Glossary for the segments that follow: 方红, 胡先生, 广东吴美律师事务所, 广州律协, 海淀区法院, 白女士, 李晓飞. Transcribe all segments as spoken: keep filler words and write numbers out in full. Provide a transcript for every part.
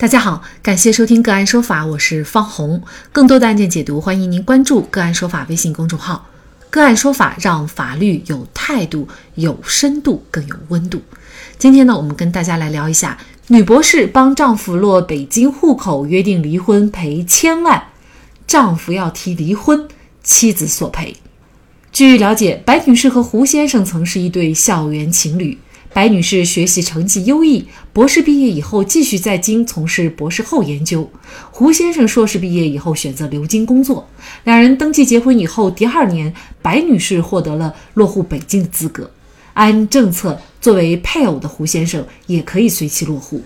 大家好，感谢收听个案说法，我是方红。更多的案件解读，欢迎您关注个案说法微信公众号。个案说法让法律有态度、有深度、更有温度。今天呢，我们跟大家来聊一下，女博士帮丈夫落北京户口，约定离婚赔千万，丈夫要提离婚，妻子索赔。据了解，白女士和胡先生曾是一对校园情侣。白女士学习成绩优异，博士毕业以后继续在京从事博士后研究。胡先生硕士毕业以后选择留京工作。两人登记结婚以后，第二年，白女士获得了落户北京的资格。按政策，作为配偶的胡先生也可以随其落户。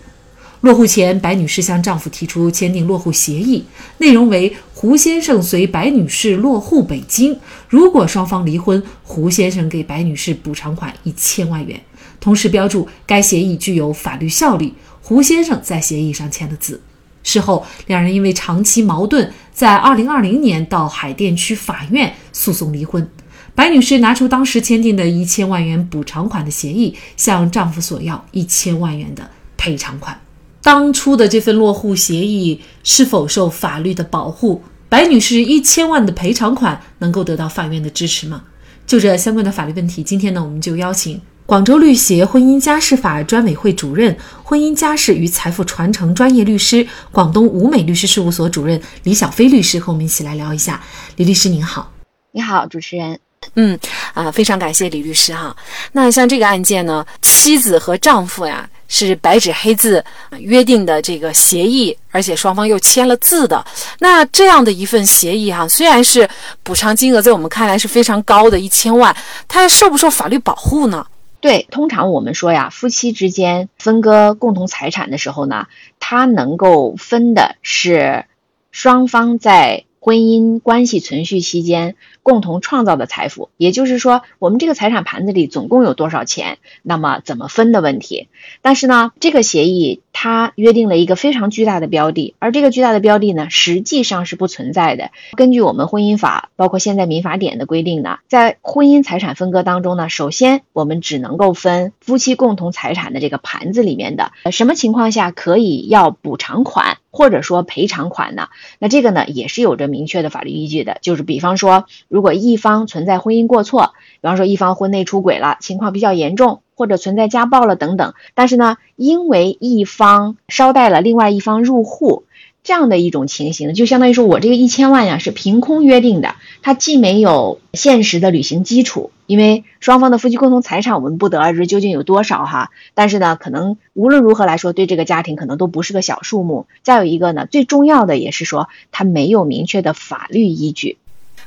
落户前，白女士向丈夫提出签订落户协议，内容为胡先生随白女士落户北京，如果双方离婚，胡先生给白女士补偿款一千万元，同时标注该协议具有法律效力，胡先生在协议上签了字。事后，两人因为长期矛盾，在二零二零年到海淀区法院诉讼离婚。白女士拿出当时签订的一千万元补偿款的协议，向丈夫索要一千万元的赔偿款。当初的这份落户协议是否受法律的保护？白女士一千万的赔偿款能够得到法院的支持吗？就这相关的法律问题，今天呢，我们就邀请广州律协婚姻家事法专委会主任、婚姻家事与财富传承专业律师、广东吴美律师事务所主任李晓飞律师和我们一起来聊一下。李律师您好。你好，主持人。嗯啊，非常感谢李律师哈。那像这个案件呢，妻子和丈夫呀是白纸黑字约定的这个协议，而且双方又签了字的。那这样的一份协议哈，虽然是补偿金额在我们看来是非常高的一千万，它受不受法律保护呢？对，通常我们说呀，夫妻之间分割共同财产的时候呢，它能够分的是双方在婚姻关系存续期间共同创造的财富，也就是说，我们这个财产盘子里总共有多少钱，那么怎么分的问题。但是呢，这个协议它约定了一个非常巨大的标的，而这个巨大的标的呢，实际上是不存在的。根据我们婚姻法，包括现在民法典的规定呢，在婚姻财产分割当中呢，首先我们只能够分夫妻共同财产的这个盘子里面的，什么情况下可以要补偿款或者说赔偿款呢？那这个呢也是有着明确的法律依据的，就是比方说，如果一方存在婚姻过错，比方说一方婚内出轨了，情况比较严重，或者存在家暴了等等，但是呢，因为一方捎带了另外一方入户，这样的一种情形，就相当于说我这个一千万呀是凭空约定的，它既没有现实的履行基础，因为双方的夫妻共同财产我们不得而知究竟有多少哈，但是呢，可能无论如何来说，对这个家庭可能都不是个小数目。再有一个呢，最重要的也是说，它没有明确的法律依据。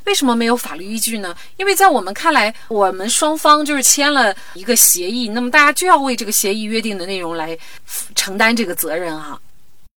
为什么没有法律依据呢？因为在我们看来，我们双方就是签了一个协议，那么大家就要为这个协议约定的内容来承担这个责任哈。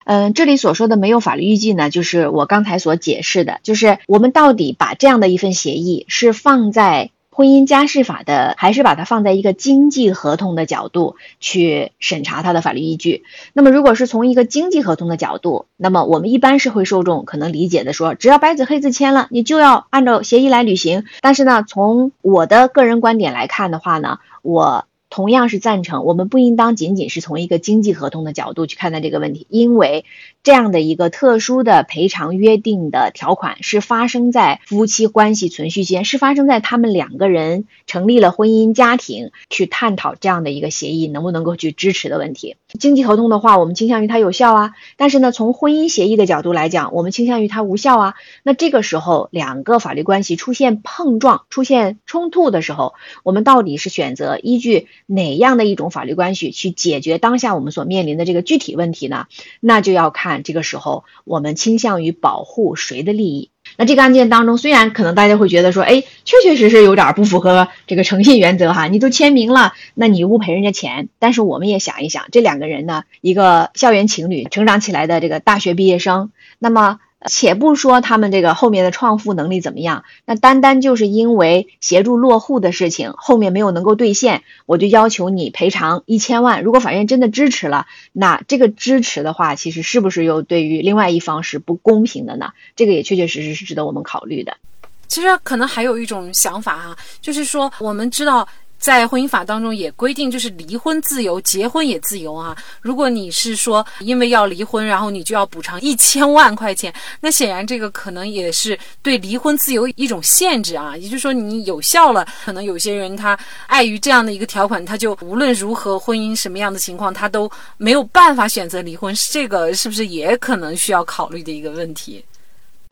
嗯，这里所说的没有法律依据呢，就是我刚才所解释的，就是我们到底把这样的一份协议是放在婚姻家事法的，还是把它放在一个经济合同的角度去审查它的法律依据。那么如果是从一个经济合同的角度，那么我们一般是会受众可能理解的说，只要白纸黑字签了，你就要按照协议来履行。但是呢，从我的个人观点来看的话呢，我同样是赞成我们不应当仅仅是从一个经济合同的角度去看待这个问题，因为这样的一个特殊的赔偿约定的条款是发生在夫妻关系存续间，是发生在他们两个人成立了婚姻家庭，去探讨这样的一个协议能不能够去支持的问题。经济合同的话，我们倾向于它有效啊，但是呢，从婚姻协议的角度来讲，我们倾向于它无效啊。那这个时候两个法律关系出现碰撞、出现冲突的时候，我们到底是选择依据哪样的一种法律关系去解决当下我们所面临的这个具体问题呢？那就要看这个时候我们倾向于保护谁的利益。那这个案件当中，虽然可能大家会觉得说，哎，确确实实有点不符合这个诚信原则哈，你都签名了，那你误赔人家钱。但是我们也想一想，这两个人呢，一个校园情侣成长起来的这个大学毕业生，那么且不说他们这个后面的创富能力怎么样，那单单就是因为协助落户的事情后面没有能够兑现，我就要求你赔偿一千万。如果法院真的支持了，那这个支持的话，其实是不是又对于另外一方是不公平的呢？这个也确确实实是值得我们考虑的。其实可能还有一种想法哈、啊，就是说我们知道在婚姻法当中也规定，就是离婚自由，结婚也自由啊。如果你是说因为要离婚，然后你就要补偿一千万块钱，那显然这个可能也是对离婚自由一种限制啊。也就是说，你有效了，可能有些人他碍于这样的一个条款，他就无论如何婚姻什么样的情况，他都没有办法选择离婚。这个是不是也可能需要考虑的一个问题？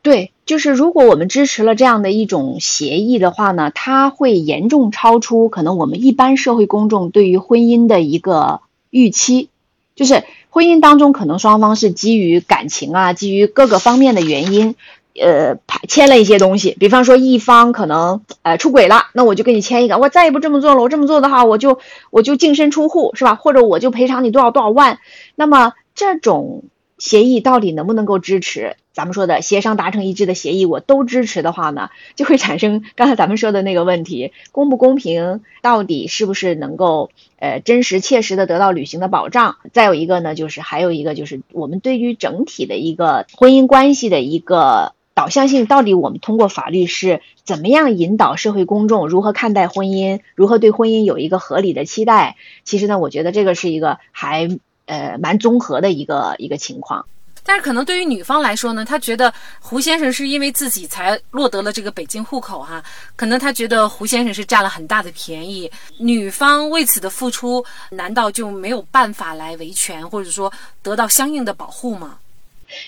对，就是如果我们支持了这样的一种协议的话呢，它会严重超出可能我们一般社会公众对于婚姻的一个预期。就是婚姻当中可能双方是基于感情啊，基于各个方面的原因，呃，签了一些东西。比方说一方可能呃出轨了，那我就跟你签一个，我再也不这么做了，我这么做的话，我就我就净身出户，是吧？或者我就赔偿你多少多少万。那么这种协议到底能不能够支持？咱们说的协商达成一致的协议，我都支持的话呢，就会产生刚才咱们说的那个问题，公不公平，到底是不是能够呃真实切实的得到履行的保障？再有一个呢，就是还有一个就是我们对于整体的一个婚姻关系的一个导向性，到底我们通过法律是怎么样引导社会公众如何看待婚姻，如何对婚姻有一个合理的期待？其实呢，我觉得这个是一个还呃蛮综合的一个一个情况。但是可能对于女方来说呢，她觉得胡先生是因为自己才落得了这个北京户口哈、啊，可能她觉得胡先生是占了很大的便宜，女方为此的付出难道就没有办法来维权，或者说得到相应的保护吗？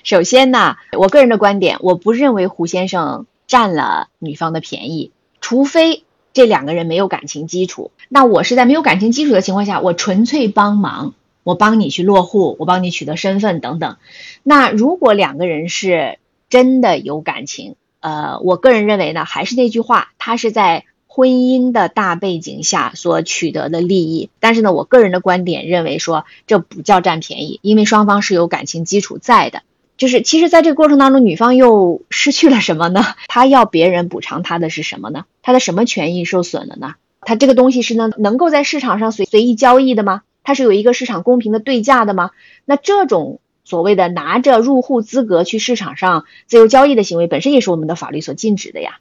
首先呢，我个人的观点，我不认为胡先生占了女方的便宜，除非这两个人没有感情基础。那我是在没有感情基础的情况下，我纯粹帮忙，我帮你去落户，我帮你取得身份等等。那如果两个人是真的有感情，呃，我个人认为呢，还是那句话，他是在婚姻的大背景下所取得的利益。但是呢，我个人的观点认为说，这不叫占便宜，因为双方是有感情基础在的。就是其实在这个过程当中，女方又失去了什么呢？她要别人补偿她的是什么呢？她的什么权益受损了呢？她这个东西是能能够在市场上随随意交易的吗？它是有一个市场公平的对价的吗？那这种所谓的拿着入户资格去市场上自由交易的行为，本身也是我们的法律所禁止的呀。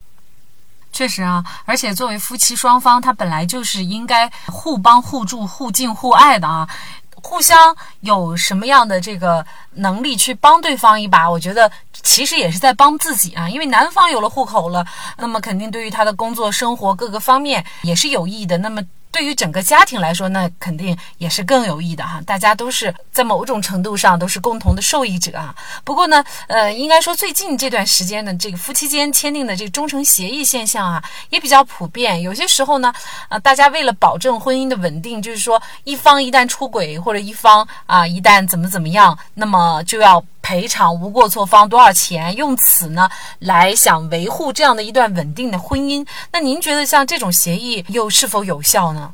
确实啊，而且作为夫妻双方，它本来就是应该互帮互助、互敬互爱的啊。互相有什么样的这个能力去帮对方一把，我觉得其实也是在帮自己啊。因为男方有了户口了，那么肯定对于他的工作生活各个方面也是有益的，那么对于整个家庭来说，那肯定也是更有益的哈。大家都是在某种程度上都是共同的受益者啊。不过呢，呃，应该说最近这段时间呢，这个夫妻间签订的这个忠诚协议现象啊，也比较普遍。有些时候呢，呃，大家为了保证婚姻的稳定，就是说一方一旦出轨或者一方啊、呃、一旦怎么怎么样，那么就要赔偿无过错方多少钱，用此呢来想维护这样的一段稳定的婚姻。那您觉得像这种协议又是否有效呢？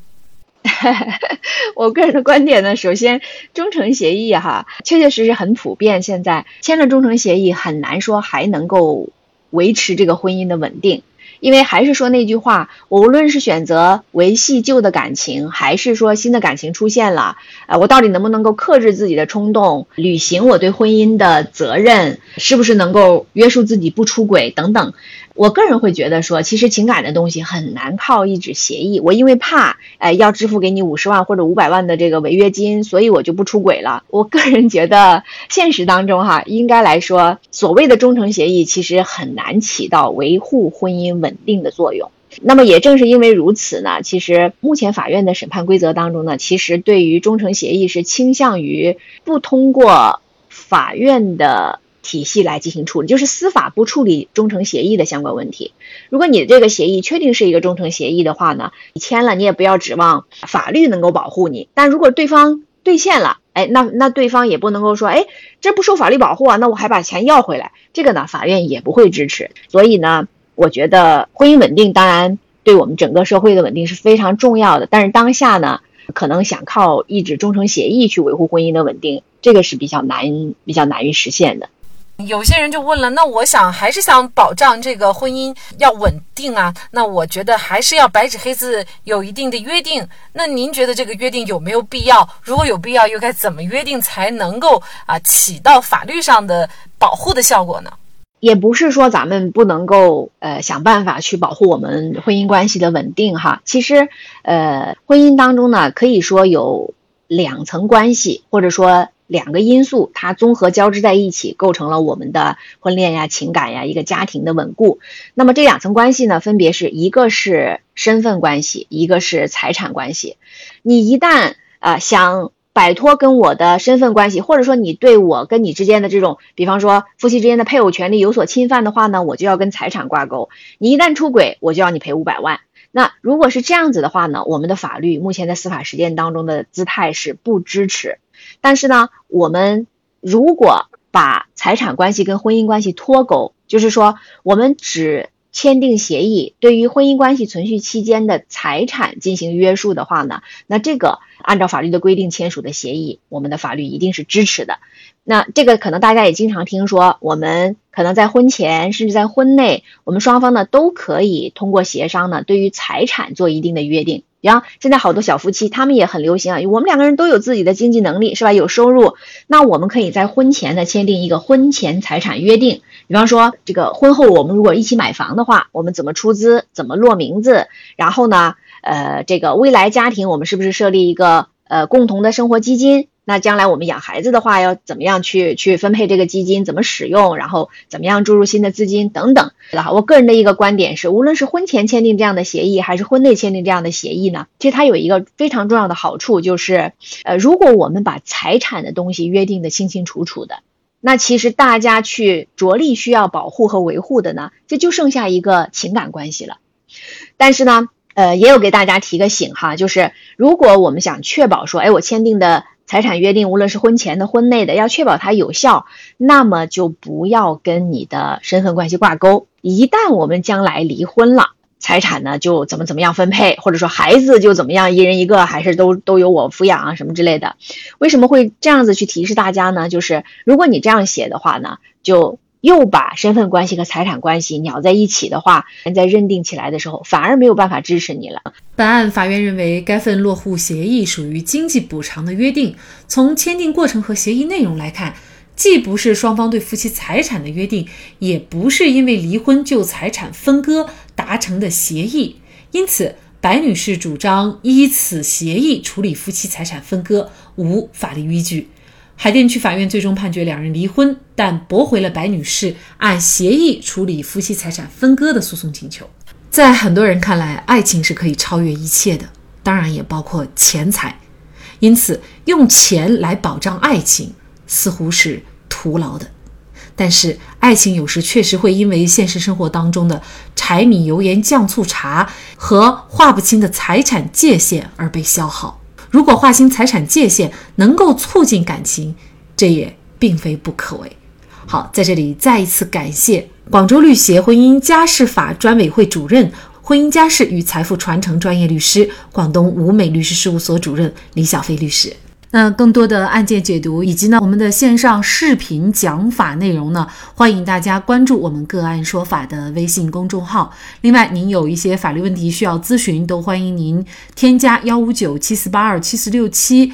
我个人的观点呢，首先忠诚协议哈，确确实实很普遍，现在签了忠诚协议很难说还能够维持这个婚姻的稳定。因为还是说那句话，我无论是选择维系旧的感情，还是说新的感情出现了，呃，我到底能不能够克制自己的冲动，履行我对婚姻的责任，是不是能够约束自己不出轨等等。我个人会觉得说，其实情感的东西很难靠一纸协议。我因为怕，呃，要支付给你五十万或者五百万的这个违约金，所以我就不出轨了。我个人觉得，现实当中哈，应该来说，所谓的忠诚协议其实很难起到维护婚姻稳定的作用。那么也正是因为如此呢，其实目前法院的审判规则当中呢，其实对于忠诚协议是倾向于不通过法院的体系来进行处理，就是司法不处理忠诚协议的相关问题。如果你的这个协议确定是一个忠诚协议的话呢，你签了，你也不要指望法律能够保护你。但如果对方兑现了，哎，那那对方也不能够说，哎，这不受法律保护啊，那我还把钱要回来，这个呢，法院也不会支持。所以呢，我觉得婚姻稳定当然对我们整个社会的稳定是非常重要的，但是当下呢，可能想靠一纸忠诚协议去维护婚姻的稳定，这个是比较难比较难于实现的。有些人就问了，那我想还是想保障这个婚姻要稳定啊，那我觉得还是要白纸黑字有一定的约定。那您觉得这个约定有没有必要？如果有必要，又该怎么约定才能够啊起到法律上的保护的效果呢？也不是说咱们不能够呃想办法去保护我们婚姻关系的稳定哈。其实呃婚姻当中呢，可以说有两层关系，或者说两个因素，它综合交织在一起，构成了我们的婚恋呀、情感呀、一个家庭的稳固。那么这两层关系呢，分别是一个是身份关系，一个是财产关系。你一旦呃想摆脱跟我的身份关系，或者说你对我跟你之间的这种，比方说夫妻之间的配偶权利有所侵犯的话呢，我就要跟财产挂钩。你一旦出轨，我就要你赔五百万。那如果是这样子的话呢，我们的法律目前在司法实践当中的姿态是不支持。但是呢，我们如果把财产关系跟婚姻关系脱钩，就是说我们只签订协议，对于婚姻关系存续期间的财产进行约束的话呢，那这个按照法律的规定签署的协议，我们的法律一定是支持的。那这个可能大家也经常听说，我们可能在婚前甚至在婚内，我们双方呢都可以通过协商呢，对于财产做一定的约定。然后现在好多小夫妻他们也很流行啊，我们两个人都有自己的经济能力，是吧？有收入，那我们可以在婚前呢签订一个婚前财产约定。比方说这个婚后我们如果一起买房的话，我们怎么出资，怎么落名字，然后呢呃，这个未来家庭我们是不是设立一个呃共同的生活基金，那将来我们养孩子的话要怎么样去去分配这个基金，怎么使用，然后怎么样注入新的资金等等。我个人的一个观点是，无论是婚前签订这样的协议还是婚内签订这样的协议呢，其实它有一个非常重要的好处，就是呃，如果我们把财产的东西约定的清清楚楚的，那其实大家去着力需要保护和维护的呢，这就剩下一个情感关系了。但是呢呃，也有给大家提个醒哈，就是如果我们想确保说，哎，我签订的财产约定，无论是婚前的婚内的，要确保它有效，那么就不要跟你的身份关系挂钩。一旦我们将来离婚了，财产呢就怎么怎么样分配，或者说孩子就怎么样，一人一个，还是都都由我抚养啊什么之类的。为什么会这样子去提示大家呢？就是如果你这样写的话呢，就又把身份关系和财产关系鸟在一起的话，在认定起来的时候反而没有办法支持你了。本案法院认为，该份落户协议属于经济补偿的约定，从签订过程和协议内容来看，既不是双方对夫妻财产的约定，也不是因为离婚就财产分割达成的协议。因此白女士主张依此协议处理夫妻财产分割无法律依据。海淀区法院最终判决两人离婚，但驳回了白女士按协议处理夫妻财产分割的诉讼请求。在很多人看来，爱情是可以超越一切的，当然也包括钱财，因此用钱来保障爱情似乎是徒劳的。但是爱情有时确实会因为现实生活当中的柴米油盐酱醋茶和划不清的财产界限而被消耗。如果划清财产界限能够促进感情，这也并非不可为。好，在这里再一次感谢广州律协婚姻家事法专委会主任、婚姻家事与财富传承专业律师、广东吴美律师事务所主任李小飞律师。那更多的案件解读以及呢我们的线上视频讲法内容呢，欢迎大家关注我们个案说法的微信公众号。另外您有一些法律问题需要咨询，都欢迎您添加一五九七四八二七四六七